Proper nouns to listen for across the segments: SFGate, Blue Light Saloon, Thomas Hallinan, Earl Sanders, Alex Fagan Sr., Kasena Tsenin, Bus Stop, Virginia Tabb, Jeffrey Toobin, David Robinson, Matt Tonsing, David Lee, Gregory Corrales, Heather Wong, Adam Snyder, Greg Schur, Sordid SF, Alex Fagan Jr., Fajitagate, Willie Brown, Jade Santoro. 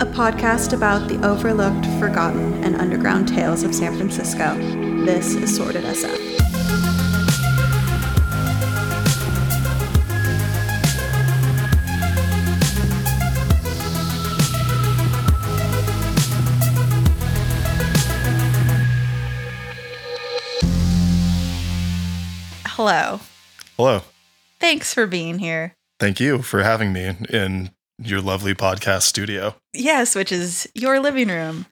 a podcast about the overlooked, forgotten, and underground tales of San Francisco. This is Sordid SF. Hello. Hello. Thanks for being here. Thank you for having me in your lovely podcast studio. Yes, which is your living room.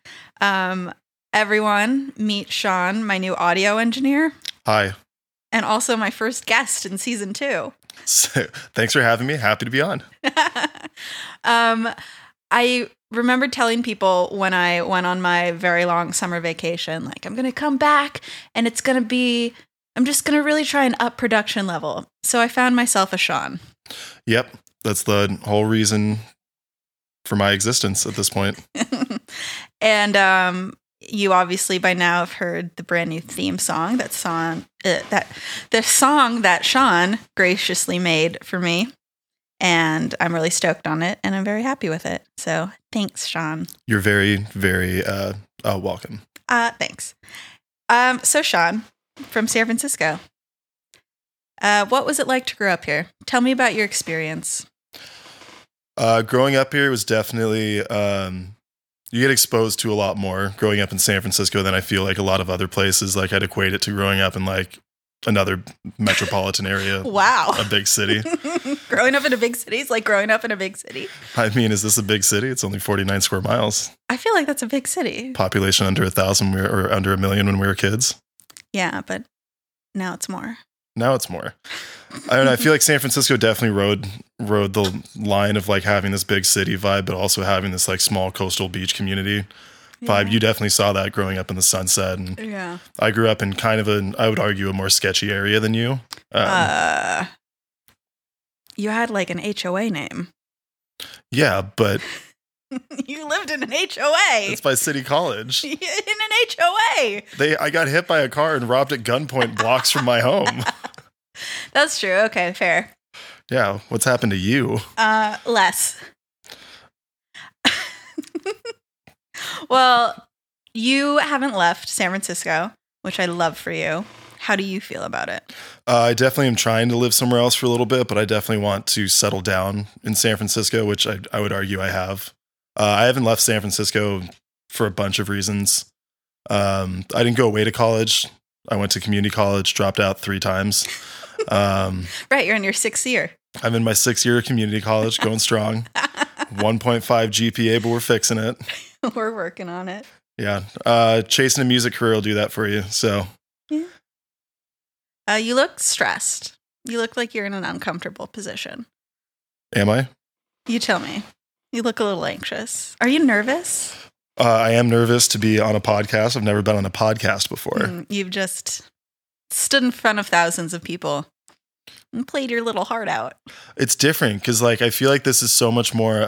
Everyone, meet Sean, my new audio engineer. Hi. And also my first guest in season 2. So, thanks for having me. Happy to be on. I remember telling people when I went on my very long summer vacation, like, I'm going to come back and it's going to be... I'm just going to really try and up production level. So I found myself a Sean. Yep. That's the whole reason for my existence at this point. And you obviously by now have heard the brand new theme song, that Sean graciously made for me. And I'm really stoked on it and I'm very happy with it. So thanks, Sean. You're very, very welcome. Thanks. So Sean. From San Francisco. What was it like to grow up here? Tell me about your experience. Growing up here was definitely, you get exposed to a lot more growing up in San Francisco than I feel like a lot of other places. Like I'd equate it to growing up in like another metropolitan area. Wow. A big city. Growing up in a big city is like growing up in a big city. I mean, is this a big city? It's only 49 square miles. I feel like that's a big city. Population under 1,000 or under 1 million when we were kids. Yeah, but now it's more. I don't know. I feel like San Francisco definitely rode the line of like having this big city vibe, but also having this like small coastal beach community vibe. Yeah. You definitely saw that growing up in the Sunset. And yeah. I grew up in kind of I would argue, a more sketchy area than you. You had like an HOA name. Yeah, but... You lived in an HOA. It's by City College. In an HOA. I got hit by a car and robbed at gunpoint blocks from my home. That's true. Okay, fair. Yeah. What's happened to you? Less. Well, you haven't left San Francisco, which I love for you. How do you feel about it? I definitely am trying to live somewhere else for a little bit, but I definitely want to settle down in San Francisco, which I would argue I have. I haven't left San Francisco for a bunch of reasons. I didn't go away to college. I went to community college, dropped out 3 times. Right. You're in your 6th year. I'm in my 6th year of community college, going strong. 1.5 GPA, but we're fixing it. We're working on it. Yeah. Chasing a music career will do that for you. So yeah. You look stressed. You look like you're in an uncomfortable position. Am I? You tell me. You look a little anxious. Are you nervous? I am nervous to be on a podcast. I've never been on a podcast before. You've just stood in front of thousands of people and played your little heart out. It's different because, like, I feel like this is so much more.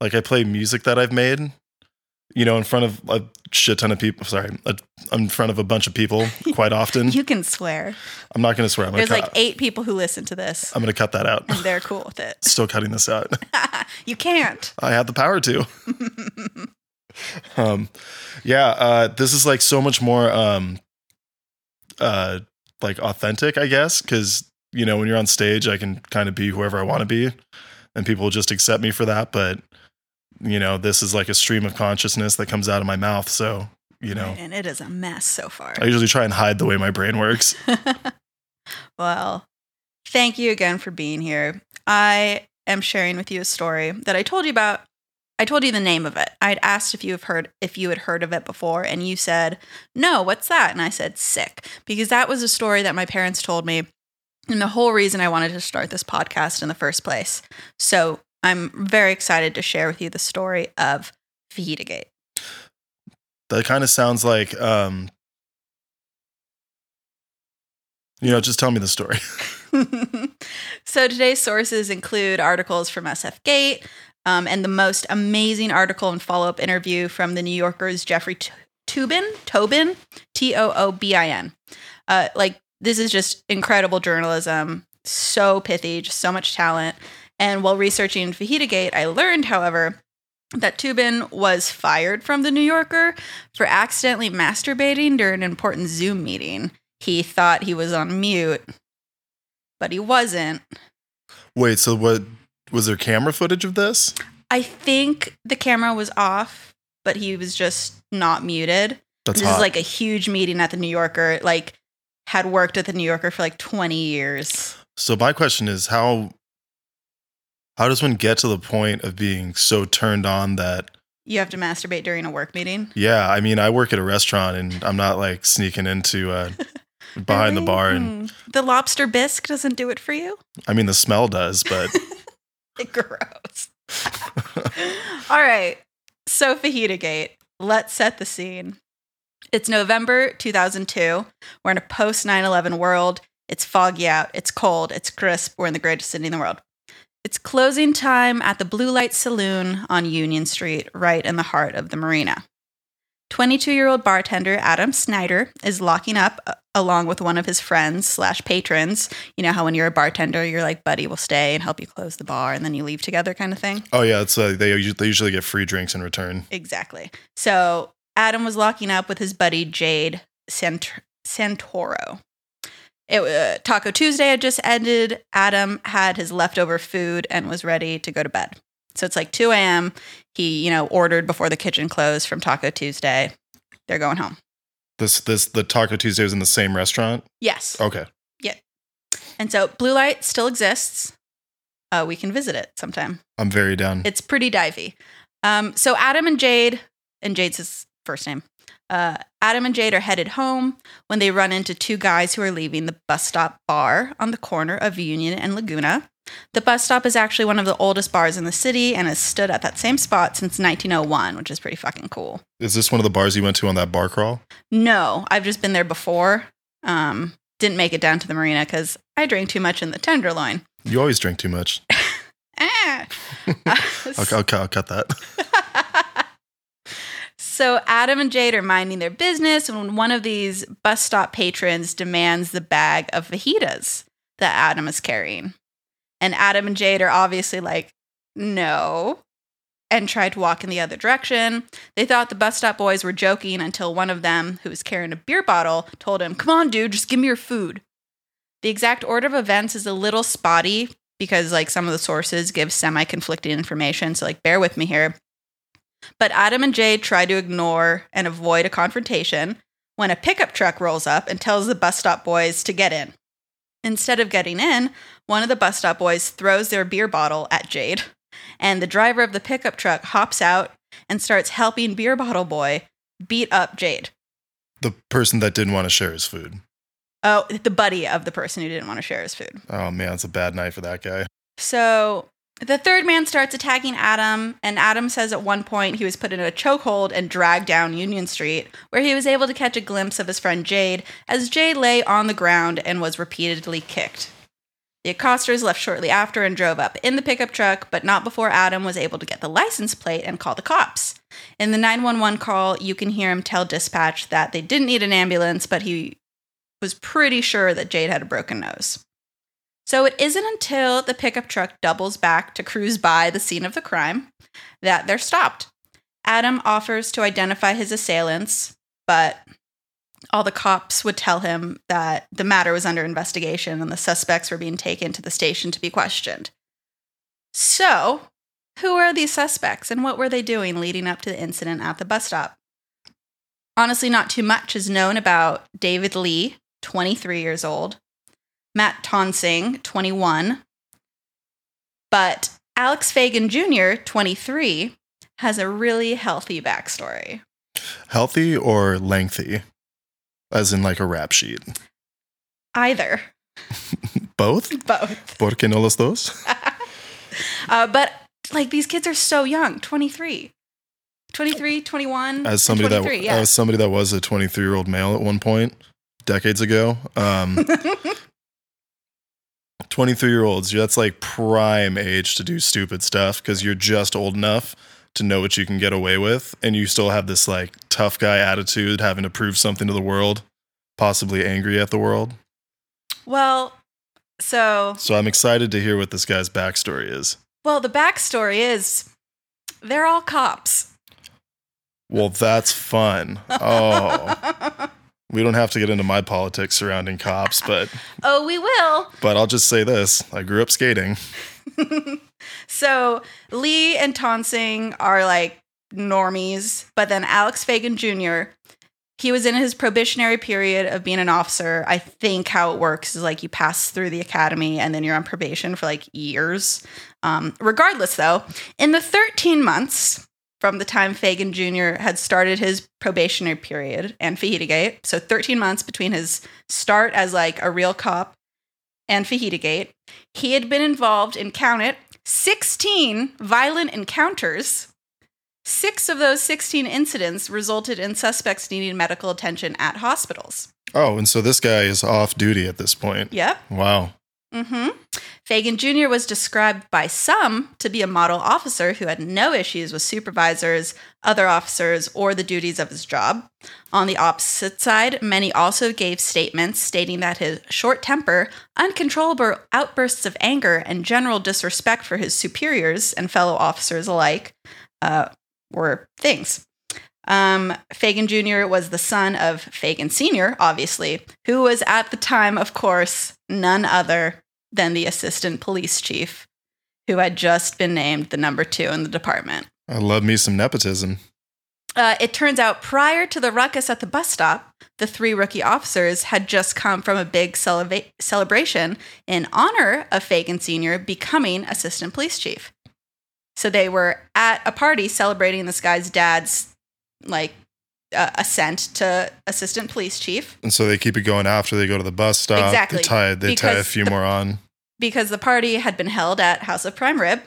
Like, I play music that I've made, you know, in front of a shit ton of people. Sorry, in front of a bunch of people quite often. You can swear. I'm not going to swear. There's like 8 people who listen to this. I'm going to cut that out. And they're cool with it. Still cutting this out. You can't. I have the power to. This is like so much more like authentic, I guess, because, you know, when you're on stage, I can kind of be whoever I want to be and people will just accept me for that. But, you know, this is like a stream of consciousness that comes out of my mouth. So, you know. Right, and it is a mess so far. I usually try and hide the way my brain works. Well, thank you again for being here. I'm sharing with you a story that I told you about. I told you the name of it. I'd asked if you had heard of it before, and you said, "No, what's that?" And I said, "Sick," because that was a story that my parents told me, and the whole reason I wanted to start this podcast in the first place. So I'm very excited to share with you the story of Fajitagate. That kind of sounds like, you know, just tell me the story. So today's sources include articles from SFGate and the most amazing article and follow-up interview from the New Yorker's Jeffrey Toobin, Toobin. Like, this is just incredible journalism, so pithy, just so much talent. And while researching Fajitagate, I learned, however, that Toobin was fired from The New Yorker for accidentally masturbating during an important Zoom meeting. He thought he was on mute, but he wasn't. Wait, so what was there camera footage of this? I think the camera was off, but he was just not muted. That's hot. This is like a huge meeting at The New Yorker, like had worked at The New Yorker for like 20 years. So my question is how does one get to the point of being so turned on that you have to masturbate during a work meeting? Yeah, I mean, I work at a restaurant and I'm not like sneaking into behind the bar and the lobster bisque doesn't do it for you? I mean, the smell does, but gross. All right. So Fajitagate, let's set the scene. It's November 2002. We're in a post 9/11 world. It's foggy out. It's cold. It's crisp. We're in the greatest city in the world. It's closing time at the Blue Light Saloon on Union Street, right in the heart of the marina. 22-year-old bartender Adam Snyder is locking up along with one of his friends / patrons. You know how when you're a bartender, you're like, buddy will stay and help you close the bar, and then you leave together kind of thing? Oh, yeah. It's they usually get free drinks in return. Exactly. So Adam was locking up with his buddy Jade Santoro. Taco Tuesday had just ended. Adam had his leftover food and was ready to go to bed. So it's like 2 a.m. He, ordered before the kitchen closed from Taco Tuesday. They're going home. The Taco Tuesday was in the same restaurant? Yes. Okay. Yeah. And so Blue Light still exists. We can visit it sometime. I'm very down. It's pretty divey. So Adam and Jade, and Jade's his first name, Adam and Jade are headed home when they run into two guys who are leaving the Bus Stop bar on the corner of Union and Laguna. The Bus Stop is actually one of the oldest bars in the city and has stood at that same spot since 1901, which is pretty fucking cool. Is this one of the bars you went to on that bar crawl? No, I've just been there before. Didn't make it down to the marina because I drank too much in the Tenderloin. You always drink too much. I'll cut that. So Adam and Jade are minding their business when one of these Bus Stop patrons demands the bag of fajitas that Adam is carrying. And Adam and Jade are obviously like, no, and try to walk in the other direction. They thought the Bus Stop boys were joking until one of them, who was carrying a beer bottle, told him, come on, dude, just give me your food. The exact order of events is a little spotty because like some of the sources give semi-conflicting information. So like, bear with me here. But Adam and Jade try to ignore and avoid a confrontation when a pickup truck rolls up and tells the Bus Stop boys to get in. Instead of getting in, one of the Bus Stop boys throws their beer bottle at Jade, and the driver of the pickup truck hops out and starts helping beer bottle boy beat up Jade. The person that didn't want to share his food. Oh, the buddy of the person who didn't want to share his food. Oh, man, it's a bad night for that guy. So the third man starts attacking Adam, and Adam says at one point he was put in a chokehold and dragged down Union Street, where he was able to catch a glimpse of his friend Jade, as Jade lay on the ground and was repeatedly kicked. The accosters left shortly after and drove up in the pickup truck, but not before Adam was able to get the license plate and call the cops. In the 911 call, you can hear him tell dispatch that they didn't need an ambulance, but he was pretty sure that Jade had a broken nose. So it isn't until the pickup truck doubles back to cruise by the scene of the crime that they're stopped. Adam offers to identify his assailants, but all the cops would tell him that the matter was under investigation and the suspects were being taken to the station to be questioned. So, who are these suspects and what were they doing leading up to the incident at the Bus Stop? Honestly, not too much is known about David Lee, 23 years old, Matt Tonsing, 21, but Alex Fagan Jr., 23, has a really healthy backstory. Healthy or lengthy? As in like a rap sheet? Either. Both? Both. ¿Por qué no los dos? But like these kids are so young, 23. 23, 21, as somebody that yeah. As somebody that was a 23-year-old male at one point, decades ago,23-year-olds, that's like prime age to do stupid stuff because you're just old enough to know what you can get away with, and you still have this like tough guy attitude, having to prove something to the world, possibly angry at the world. Well, so I'm excited to hear what this guy's backstory is. Well, the backstory is They're all cops. Well, that's fun. Oh, we don't have to get into my politics surrounding cops, but oh, we will. But I'll just say this. I grew up skating. So Lee and Tonsing are like normies, but then Alex Fagan Jr., he was in his probationary period of being an officer. I think how it works is like you pass through the academy and then you're on probation for like years. Regardless, though, in the 13 months from the time Fagan Jr. had started his probationary period and Fajitagate, so 13 months between his start as like a real cop and Fajitagate, he had been involved in, count it, 16 violent encounters. 6 of those 16 incidents resulted in suspects needing medical attention at hospitals. Oh, and so this guy is off duty at this point. Yep. Wow. Mm-hmm. Fagan Jr. was described by some to be a model officer who had no issues with supervisors, other officers, or the duties of his job. On the opposite side, many also gave statements stating that his short temper, uncontrollable outbursts of anger, and general disrespect for his superiors and fellow officers alike were things. Fagan Jr. was the son of Fagan Sr., obviously, who was at the time, of course, none other than the assistant police chief, who had just been named the number 2 in the department. I love me some nepotism. It turns out prior to the ruckus at the bus stop, the 3 rookie officers had just come from a big celebration in honor of Fagan Sr. becoming assistant police chief. So they were at a party celebrating this guy's dad's, like, ascent to assistant police chief. And so they keep it going after they go to the bus stop. Exactly. They tie a few more on. Because the party had been held at House of Prime Rib,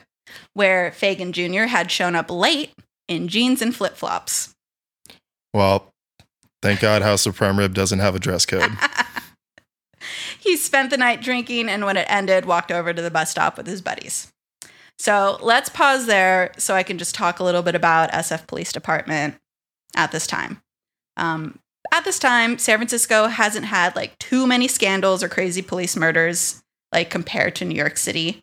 where Fagan Jr. had shown up late in jeans and flip-flops. Well, thank God House of Prime Rib doesn't have a dress code. He spent the night drinking, and when it ended, walked over to the bus stop with his buddies. So let's pause there so I can just talk a little bit about SF Police Department at this time. San Francisco hasn't had like too many scandals or crazy police murders like compared to New York City.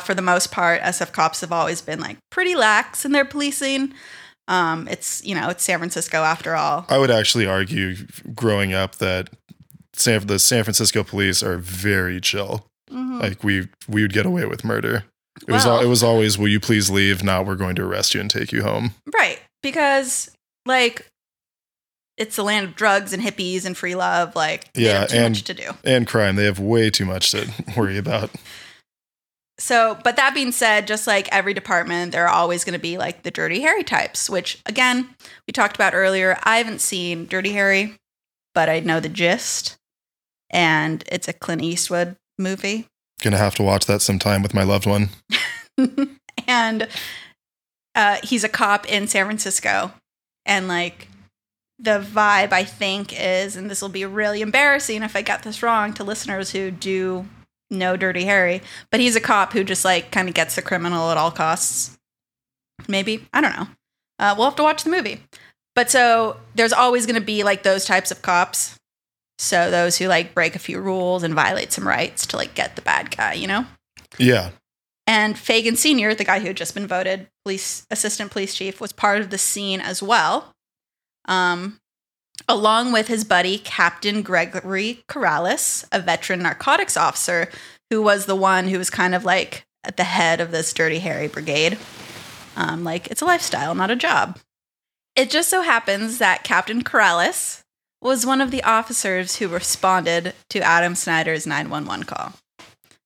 For the most part, SF cops have always been like pretty lax in their policing. It's San Francisco after all. I would actually argue growing up that the San Francisco police are very chill. Mm-hmm. Like we would get away with murder. It was always, will you please leave? Not, we're going to arrest you and take you home. Right. Because, like, it's the land of drugs and hippies and free love. Like, they have too much to do. And crime. They have way too much to worry about. So, but that being said, just like every department, there are always going to be, like, the Dirty Harry types, which, again, we talked about earlier. I haven't seen Dirty Harry, but I know the gist. And it's a Clint Eastwood movie. Gonna have to watch that sometime with my loved one. And he's a cop in San Francisco, and like the vibe I think is, and this will be really embarrassing if I got this wrong to listeners who do know Dirty Harry, but he's a cop who just like kind of gets the criminal at all costs. Maybe, I don't know. We'll have to watch the movie. But so there's always going to be like those types of cops. So those who, like, break a few rules and violate some rights to, like, get the bad guy, you know? Yeah. And Fagan Sr., the guy who had just been voted assistant police chief, was part of the scene as well, along with his buddy, Captain Gregory Corrales, a veteran narcotics officer, who was the one who was kind of, like, at the head of this Dirty Harry brigade. It's a lifestyle, not a job. It just so happens that Captain Corrales was one of the officers who responded to Adam Snyder's 911 call.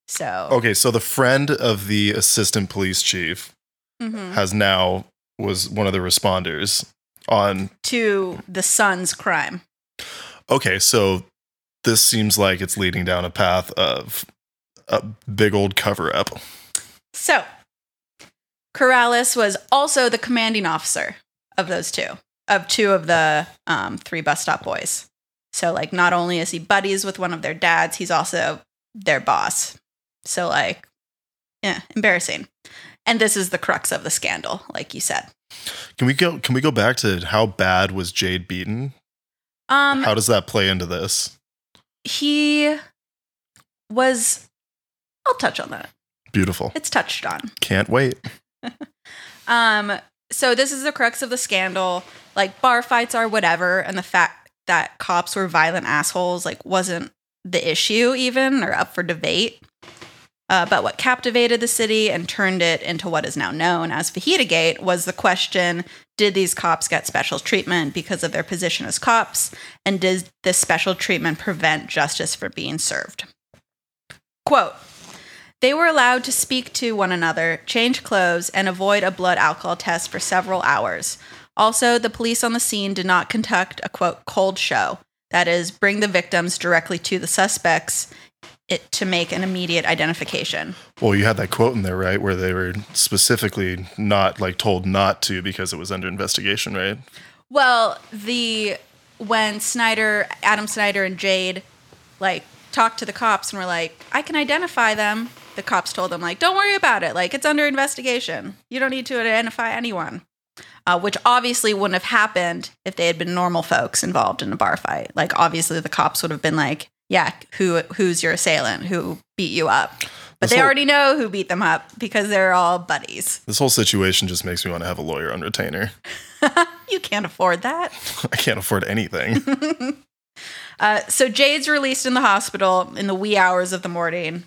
So okay, so the friend of the assistant police chief was one of the responders on to the son's crime. Okay, so this seems like it's leading down a path of a big old cover up. So Corrales was also the commanding officer of those two. Of 2 of the 3 bus stop boys. So, like, not only is he buddies with one of their dads, he's also their boss. So, like, yeah, embarrassing. And this is the crux of the scandal, like you said. Can we go back to how bad was Jade beaten? How does that play into this? I'll touch on that. Beautiful. It's touched on. Can't wait. So this is the crux of the scandal. Like, bar fights are whatever, and the fact that cops were violent assholes, like, wasn't the issue even, or up for debate. But what captivated the city and turned it into what is now known as Fajitagate was the question, did these cops get special treatment because of their position as cops? And did this special treatment prevent justice from being served? Quote, they were allowed to speak to one another, change clothes, and avoid a blood alcohol test for several hours. Also, the police on the scene did not conduct a, quote, cold show, that is, bring the victims directly to the suspects to make an immediate identification. Well, you had that quote in there, right, where they were specifically not, like, told not to because it was under investigation, right? Well, when Adam Snyder and Jade, like, talked to the cops and were like, I can identify them, the cops told them, like, don't worry about it, like, it's under investigation. You don't need to identify anyone. Which obviously wouldn't have happened if they had been normal folks involved in a bar fight. Like, obviously the cops would have been like, yeah, who's your assailant? Who beat you up? But they already know who beat them up because they're all buddies. This whole situation just makes me want to have a lawyer on retainer. You can't afford that. I can't afford anything. So Jade's released in the hospital in the wee hours of the morning.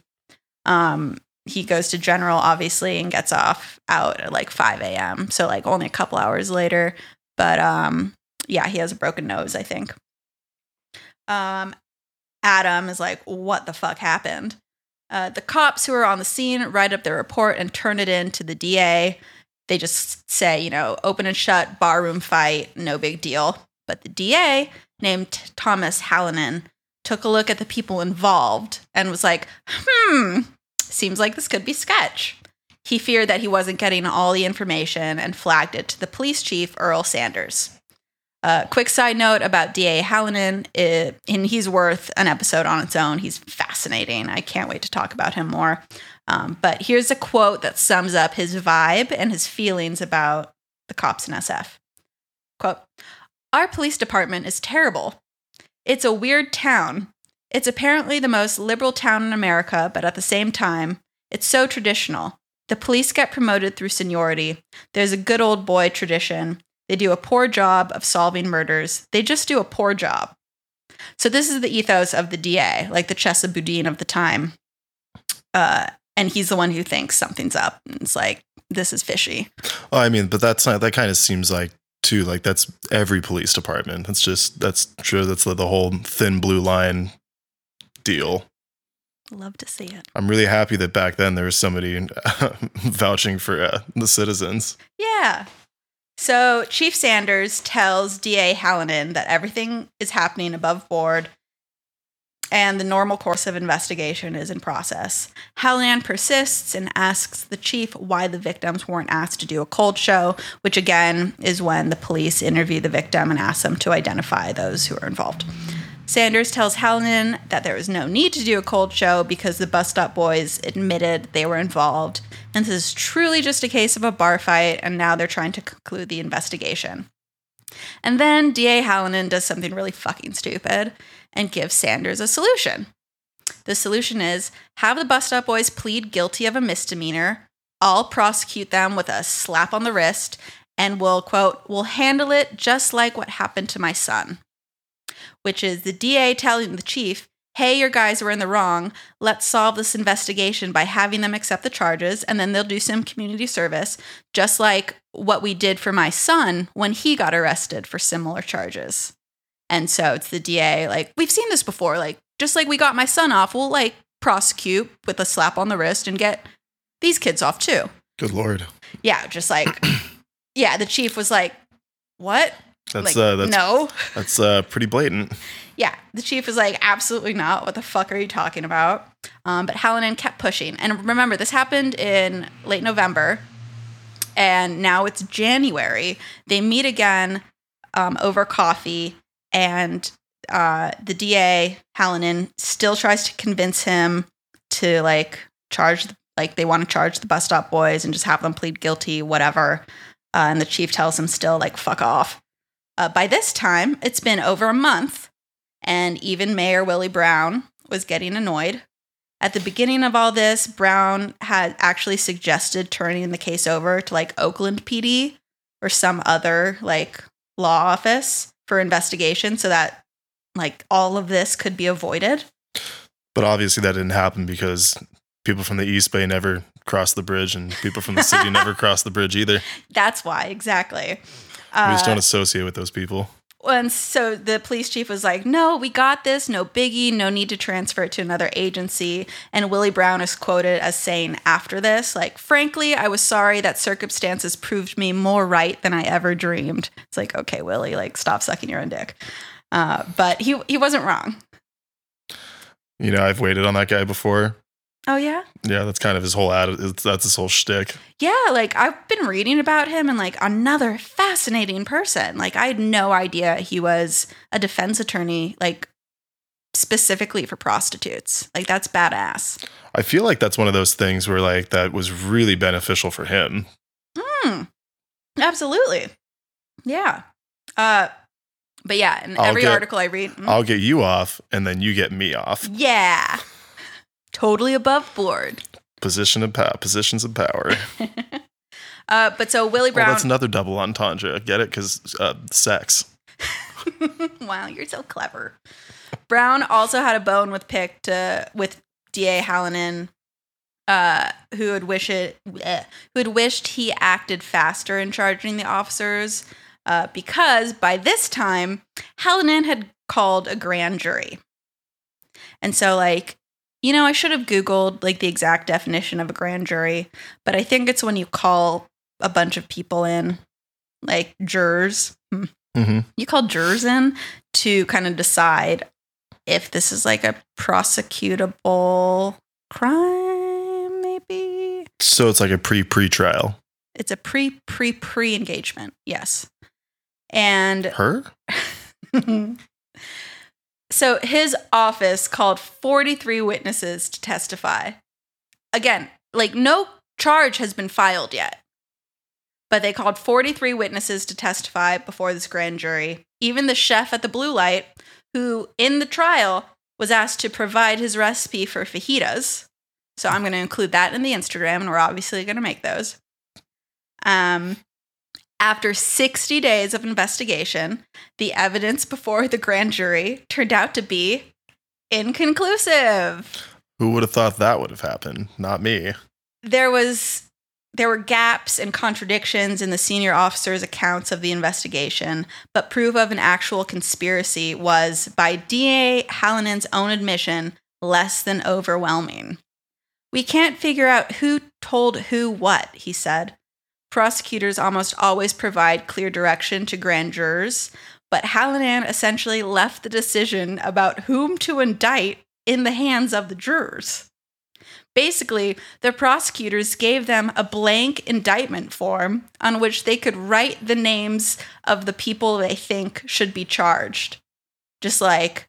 He goes to general, obviously, and gets out at like 5 a.m. So like only a couple hours later. But yeah, he has a broken nose, I think. Adam is like, what the fuck happened? The cops who are on the scene write up their report and turn it in to the DA. They just say, you know, open and shut, barroom fight, no big deal. But the DA, named Thomas Hallinan, took a look at the people involved and was like, seems like this could be sketch. He feared that he wasn't getting all the information and flagged it to the police chief, Earl Sanders. Quick side note about DA Hallinan, and he's worth an episode on its own. He's fascinating. I can't wait to talk about him more. But here's a quote that sums up his vibe and his feelings about the cops in SF. Quote, our police department is terrible. It's a weird town. It's apparently the most liberal town in America, but at the same time, it's so traditional. The police get promoted through seniority. There's a good old boy tradition. They do a poor job of solving murders. They just do a poor job. So this is the ethos of the DA, like the Chesa Boudin of the time. And he's the one who thinks something's up. It's like, this is fishy. Oh, I mean, but that kind of seems like, too, like that's every police department. That's true. That's the whole thin blue line deal. Love to see it. I'm really happy that back then there was somebody vouching for the citizens. Yeah. So Chief Sanders tells DA Hallinan that everything is happening above board and the normal course of investigation is in process. Hallinan persists and asks the chief why the victims weren't asked to do a cold show, which again is when the police interview the victim and ask them to identify those who are involved. Sanders tells Hallinan that there was no need to do a cold show because the Bus Stop boys admitted they were involved, and this is truly just a case of a bar fight, and now they're trying to conclude the investigation. And then DA Hallinan does something really fucking stupid and gives Sanders a solution. The solution is, have the Bus Stop boys plead guilty of a misdemeanor, I'll prosecute them with a slap on the wrist, and we'll, quote, we'll handle it just like what happened to my son. Which is the DA telling the chief, hey, your guys were in the wrong. Let's solve this investigation by having them accept the charges, and then they'll do some community service, just like what we did for my son when he got arrested for similar charges. And so it's the DA, like, we've seen this before. Like, just like we got my son off, we'll, like, prosecute with a slap on the wrist and get these kids off, too. Good Lord. Yeah, just like, yeah, the chief was like, what? That's pretty blatant. Yeah, the chief was like, absolutely not. What the fuck are you talking about? But Hallinan kept pushing. And remember, this happened in late November, and now it's January. They meet again over coffee, and the DA, Hallinan, still tries to convince him to, like, they want to charge the Bus Stop boys and just have them plead guilty, whatever. And the chief tells him still, like, fuck off. By this time, it's been over a month, and even Mayor Willie Brown was getting annoyed, At the beginning of all this, Brown had actually suggested turning the case over to like Oakland PD or some other like law office for investigation so that like all of this could be avoided. But obviously that didn't happen because people from the East Bay never crossed the bridge and people from the city never crossed the bridge either. That's why. Exactly. We just don't associate with those people. And so the police chief was like, no, we got this. No biggie. No need to transfer it to another agency. And Willie Brown is quoted as saying after this, like, frankly, I was sorry that circumstances proved me more right than I ever dreamed. It's like, okay, Willie, like, stop sucking your own dick. But he wasn't wrong. You know, I've waited on that guy before. Oh, yeah? Yeah, that's kind of his whole attitude. That's his whole shtick. Yeah, like, I've been reading about him and, like, another fascinating person. Like, I had no idea he was a defense attorney, like, specifically for prostitutes. Like, that's badass. I feel like that's one of those things where, like, that was really beneficial for him. Absolutely. Yeah. But, yeah, in every article I read... I'll get you off, and then you get me off. Yeah. Totally above board. Positions of power. But so Willie Brown. Oh, that's another double entendre. Get it? Because sex. Wow, you're so clever. Brown also had a bone with Pick with DA Hallinan, who had wished he acted faster in charging the officers, because by this time Hallinan had called a grand jury, and so like. You know, I should have Googled, like, the exact definition of a grand jury, but I think it's when you call a bunch of people in, like, jurors. Mm-hmm. You call jurors in to kind of decide if this is, like, a prosecutable crime, maybe? So it's like a pre-trial. It's a pre-engagement, yes. And... Her? So his office called 43 witnesses to testify. Again, like no charge has been filed yet, but they called 43 witnesses to testify before this grand jury. Even the chef at the Blue Light, who in the trial was asked to provide his recipe for fajitas. So I'm going to include that in the Instagram, and we're obviously going to make those. After 60 days of investigation, the evidence before the grand jury turned out to be inconclusive. Who would have thought that would have happened? Not me. There were gaps and contradictions in the senior officers' accounts of the investigation, but proof of an actual conspiracy was, by DA Hallinan's own admission, less than overwhelming. We can't figure out who told who what, he said. Prosecutors almost always provide clear direction to grand jurors, but Hallinan essentially left the decision about whom to indict in the hands of the jurors. Basically, the prosecutors gave them a blank indictment form on which they could write the names of the people they think should be charged. Just like,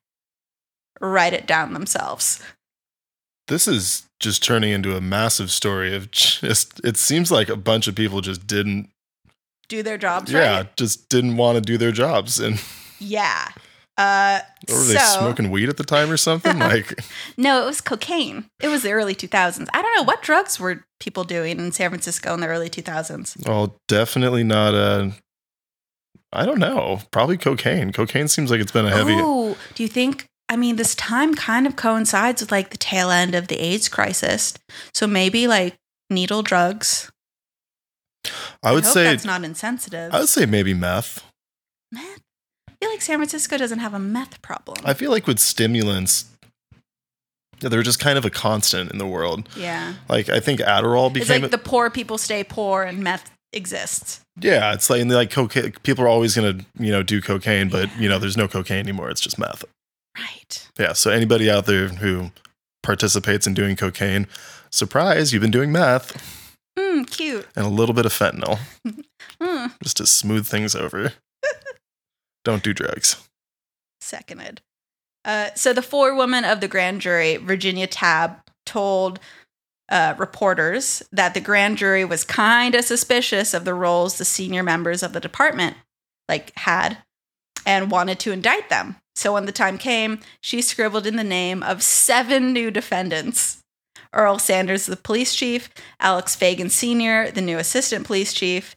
write it down themselves. This is just turning into a massive story of just, it seems like a bunch of people just didn't do their jobs. Yeah. Right? Just didn't want to do their jobs. And yeah. Or were they smoking weed at the time or something? Like, no, it was cocaine. It was the early 2000s. I don't know what drugs were people doing in San Francisco in the early 2000s. Oh, definitely not. I don't know. Probably cocaine. Cocaine seems like it's been a heavy. Oh, do you think? I mean, this time kind of coincides with, like, the tail end of the AIDS crisis. So maybe, like, needle drugs. I would say... that's not insensitive. I would say maybe meth. Meth? I feel like San Francisco doesn't have a meth problem. I feel like with stimulants, yeah, they're just kind of a constant in the world. Yeah. Like, I think Adderall became... It's like the poor people stay poor and meth exists. Yeah, it's like, and like cocaine, people are always going to, you know, do cocaine, but, yeah. You know, there's no cocaine anymore. It's just meth. Right. Yeah, so anybody out there who participates in doing cocaine, surprise, you've been doing meth. Cute. And a little bit of fentanyl. Just to smooth things over. Don't do drugs. Seconded. So the forewoman of the grand jury, Virginia Tabb, told reporters that the grand jury was kind of suspicious of the roles the senior members of the department like had and wanted to indict them. So when the time came, she scribbled in the name of 7 new defendants. Earl Sanders, the police chief, Alex Fagan Sr., the new assistant police chief,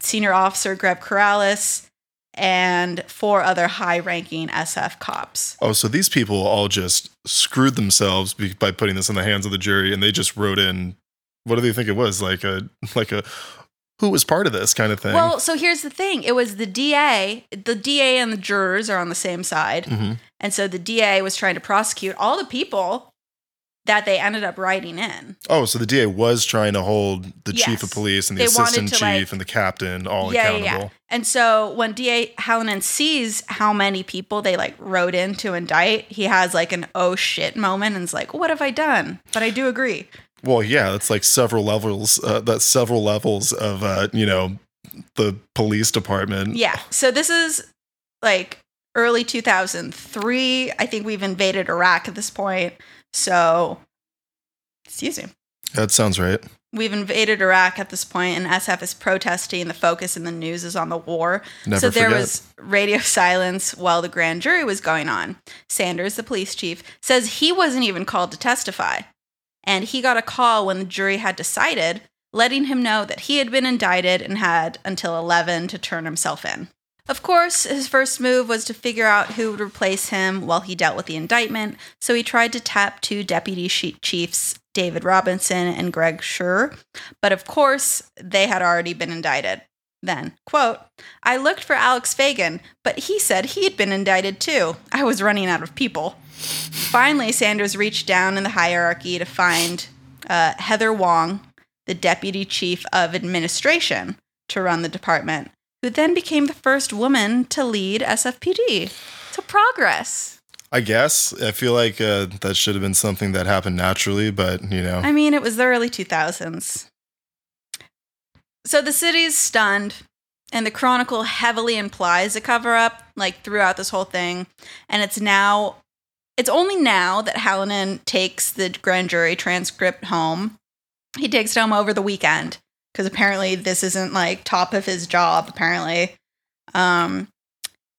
senior officer Gregory Corrales, and 4 other high-ranking SF cops. Oh, so these people all just screwed themselves by putting this in the hands of the jury, and they just wrote in, what do they think it was? Like a who was part of this kind of thing? Well, so here's the thing. It was the DA. The DA and the jurors are on the same side. Mm-hmm. And so the DA was trying to prosecute all the people that they ended up writing in. Oh, so the DA was trying to hold the chief of police and the assistant chief and the captain all accountable. Yeah. And so when DA Hallinan sees how many people they wrote in to indict, he has an oh shit moment and is like, what have I done? But I do agree. Well, yeah, it's several levels of the police department. Yeah. So this is early 2003. I think we've invaded Iraq at this point. So, excuse me. That sounds right. We've invaded Iraq at this point, and SF is protesting. The focus in the news is on the war. Never so there forget. Was radio silence while the grand jury was going on. Sanders, the police chief, says he wasn't even called to testify. And he got a call when the jury had decided, letting him know that he had been indicted and had until 11 to turn himself in. Of course, his first move was to figure out who would replace him while he dealt with the indictment, so he tried to tap 2 deputy chiefs, David Robinson and Greg Schur, but of course, they had already been indicted. Then, quote, "I looked for Alex Fagan, but he said he had been indicted too. I was running out of people." Finally, Sanders reached down in the hierarchy to find Heather Wong, the deputy chief of administration, to run the department, who then became the first woman to lead SFPD. So progress. I guess. I feel like that should have been something that happened naturally, but, I mean, it was the early 2000s. So the city's stunned, and the Chronicle heavily implies a cover-up, throughout this whole thing. And it's only now that Hallinan takes the grand jury transcript home. He takes it home over the weekend, because apparently this isn't, top of his job, apparently. And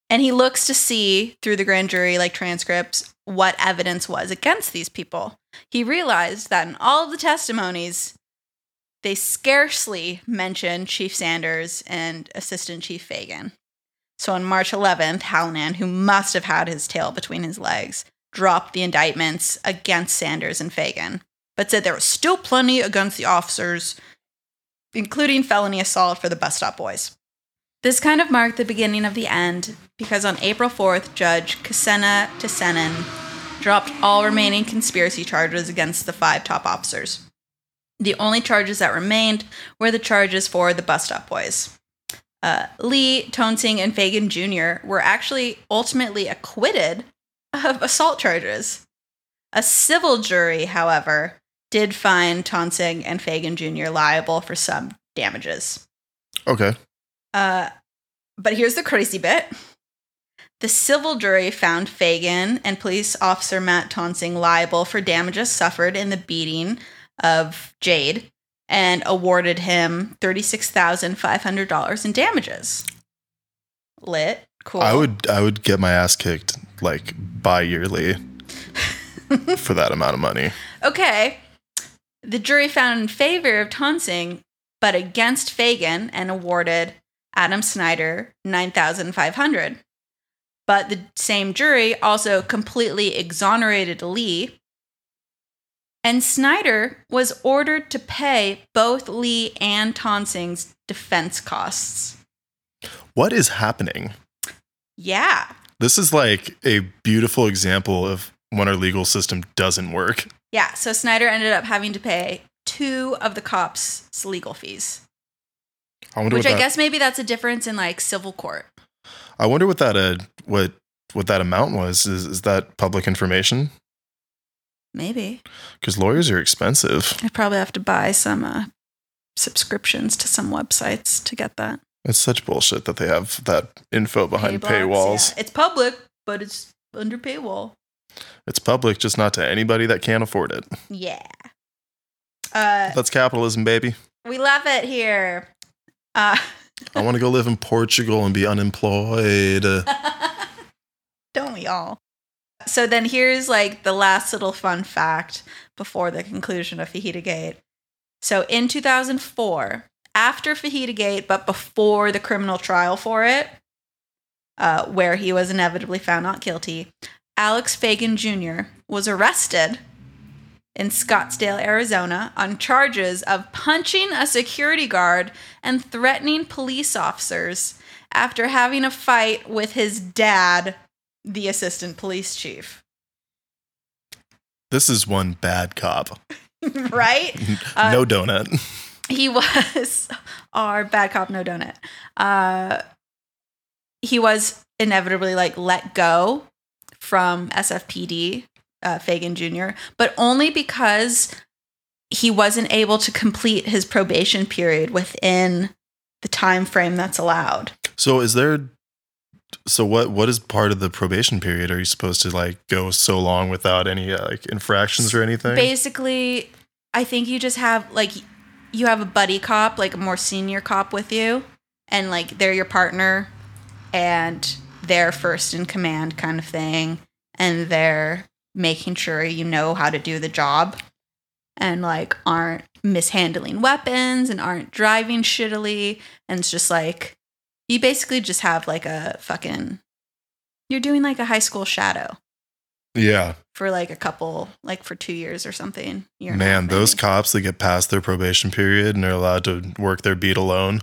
he looks to see, through the grand jury, transcripts, what evidence was against these people. He realized that in all of the testimonies, they scarcely mentioned Chief Sanders and Assistant Chief Fagan. So on March 11th, Hallinan, who must have had his tail between his legs, dropped the indictments against Sanders and Fagan, but said there was still plenty against the officers, including felony assault for the Bus Stop boys. This kind of marked the beginning of the end, because on April 4th, Judge Kasena Tsenin dropped all remaining conspiracy charges against the 5 top officers. The only charges that remained were the charges for the Bus Stop boys. Lee, Tonsing, and Fagan Jr. were actually ultimately acquitted of assault charges. A civil jury, however, did find Tonsing and Fagan Jr. liable for some damages. Okay. But here's the crazy bit. The civil jury found Fagan and police officer Matt Tonsing liable for damages suffered in the beating of Jade, and awarded him $36,500 in damages. Lit. Cool. I would get my ass kicked by yearly for that amount of money. Okay. The jury found in favor of Tonsing, but against Fagan, and awarded Adam Snyder $9,500. But the same jury also completely exonerated Lee, and Snyder was ordered to pay both Lee and Tonsing's defense costs. What is happening? Yeah. This is a beautiful example of when our legal system doesn't work. Yeah, so Snyder ended up having to pay 2 of the cops' legal fees. I guess maybe that's a difference in civil court. I wonder what that what that amount was. Is that public information? Maybe. Because lawyers are expensive. I probably have to buy some subscriptions to some websites to get that. It's such bullshit that they have that info behind paywalls. Yeah. It's public, but it's under paywall. It's public, just not to anybody that can't afford it. Yeah. That's capitalism, baby. We love it here. I want to go live in Portugal and be unemployed. Don't we all? So then here's like the last little fun fact before the conclusion of Fajitagate. So in 2004, after Fajitagate, but before the criminal trial for it, where he was inevitably found not guilty, Alex Fagan Jr. was arrested in Scottsdale, Arizona, on charges of punching a security guard and threatening police officers after having a fight with his dad, the assistant police chief. This is one bad cop. Right? No donut. He was our bad cop, no donut. He was inevitably let go from SFPD, Fagan Jr., but only because he wasn't able to complete his probation period within the time frame that's allowed. So what is part of the probation period? Are you supposed to go so long without any infractions or anything? Basically, I think you just have you have a buddy cop, a more senior cop with you, and they're your partner and they're first in command kind of thing, and they're making sure you know how to do the job and aren't mishandling weapons and aren't driving shittily. And it's just you basically just have you're doing a high school shadow. Yeah. For for 2 years or something. Man, those cops that get past their probation period and are allowed to work their beat alone.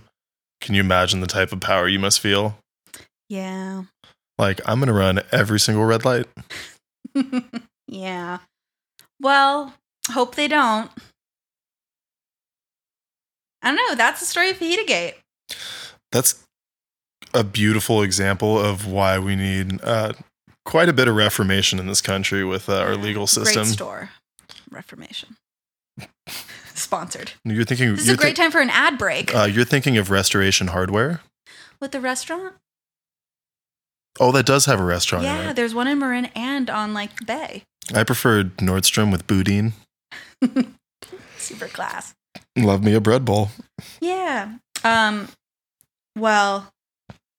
Can you imagine the type of power you must feel? Yeah. I'm going to run every single red light. Yeah. Well, hope they don't. I don't know. That's the story of Fajitagate. That's a beautiful example of why we need quite a bit of reformation in this country with our legal system. Great store. Reformation. Sponsored. You're thinking this is a great time for an ad break. You're thinking of Restoration Hardware? With the restaurant? Oh, that does have a restaurant. Yeah, in it. There's one in Marin and on the Bay. I preferred Nordstrom with Boudin. Super class. Love me a bread bowl. Yeah. Well,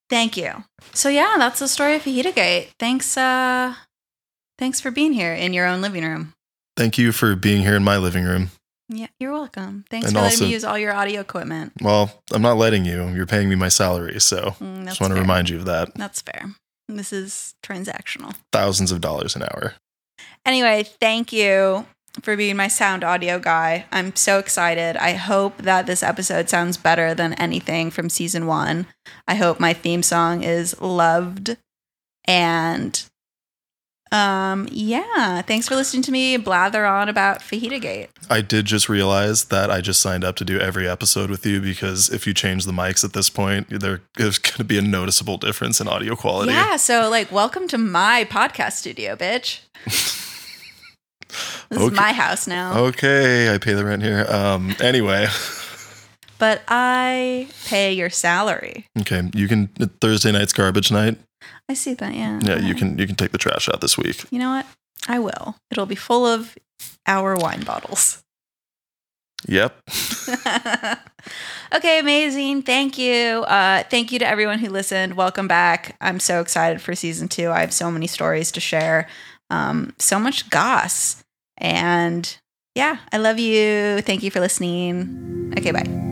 thank you. So yeah, that's the story of Fajitagate. Thanks for being here in your own living room. Thank you for being here in my living room. Yeah, you're welcome. Thanks for letting me use all your audio equipment. Well, I'm not letting you. You're paying me my salary, so just want to remind you of that. That's fair. This is transactional. Thousands of dollars an hour. Anyway, thank you for being my sound audio guy. I'm so excited. I hope that this episode sounds better than anything from season 1. I hope my theme song is loved. And yeah, thanks for listening to me blather on about Fajitagate. I did just realize that I just signed up to do every episode with you, because if you change the mics at this point, there's going to be a noticeable difference in audio quality. Yeah, so welcome to my podcast studio, bitch. This is my house now. Okay, I pay the rent here. Anyway. But I pay your salary. Okay, you can, Thursday night's garbage night. I see that, yeah. Yeah, you can take the trash out this week. You know what? I will. It'll be full of our wine bottles. Yep. Okay, amazing. Thank you. Thank you to everyone who listened. Welcome back. I'm so excited for season 2. I have so many stories to share. So much goss. And yeah, I love you. Thank you for listening. Okay, bye.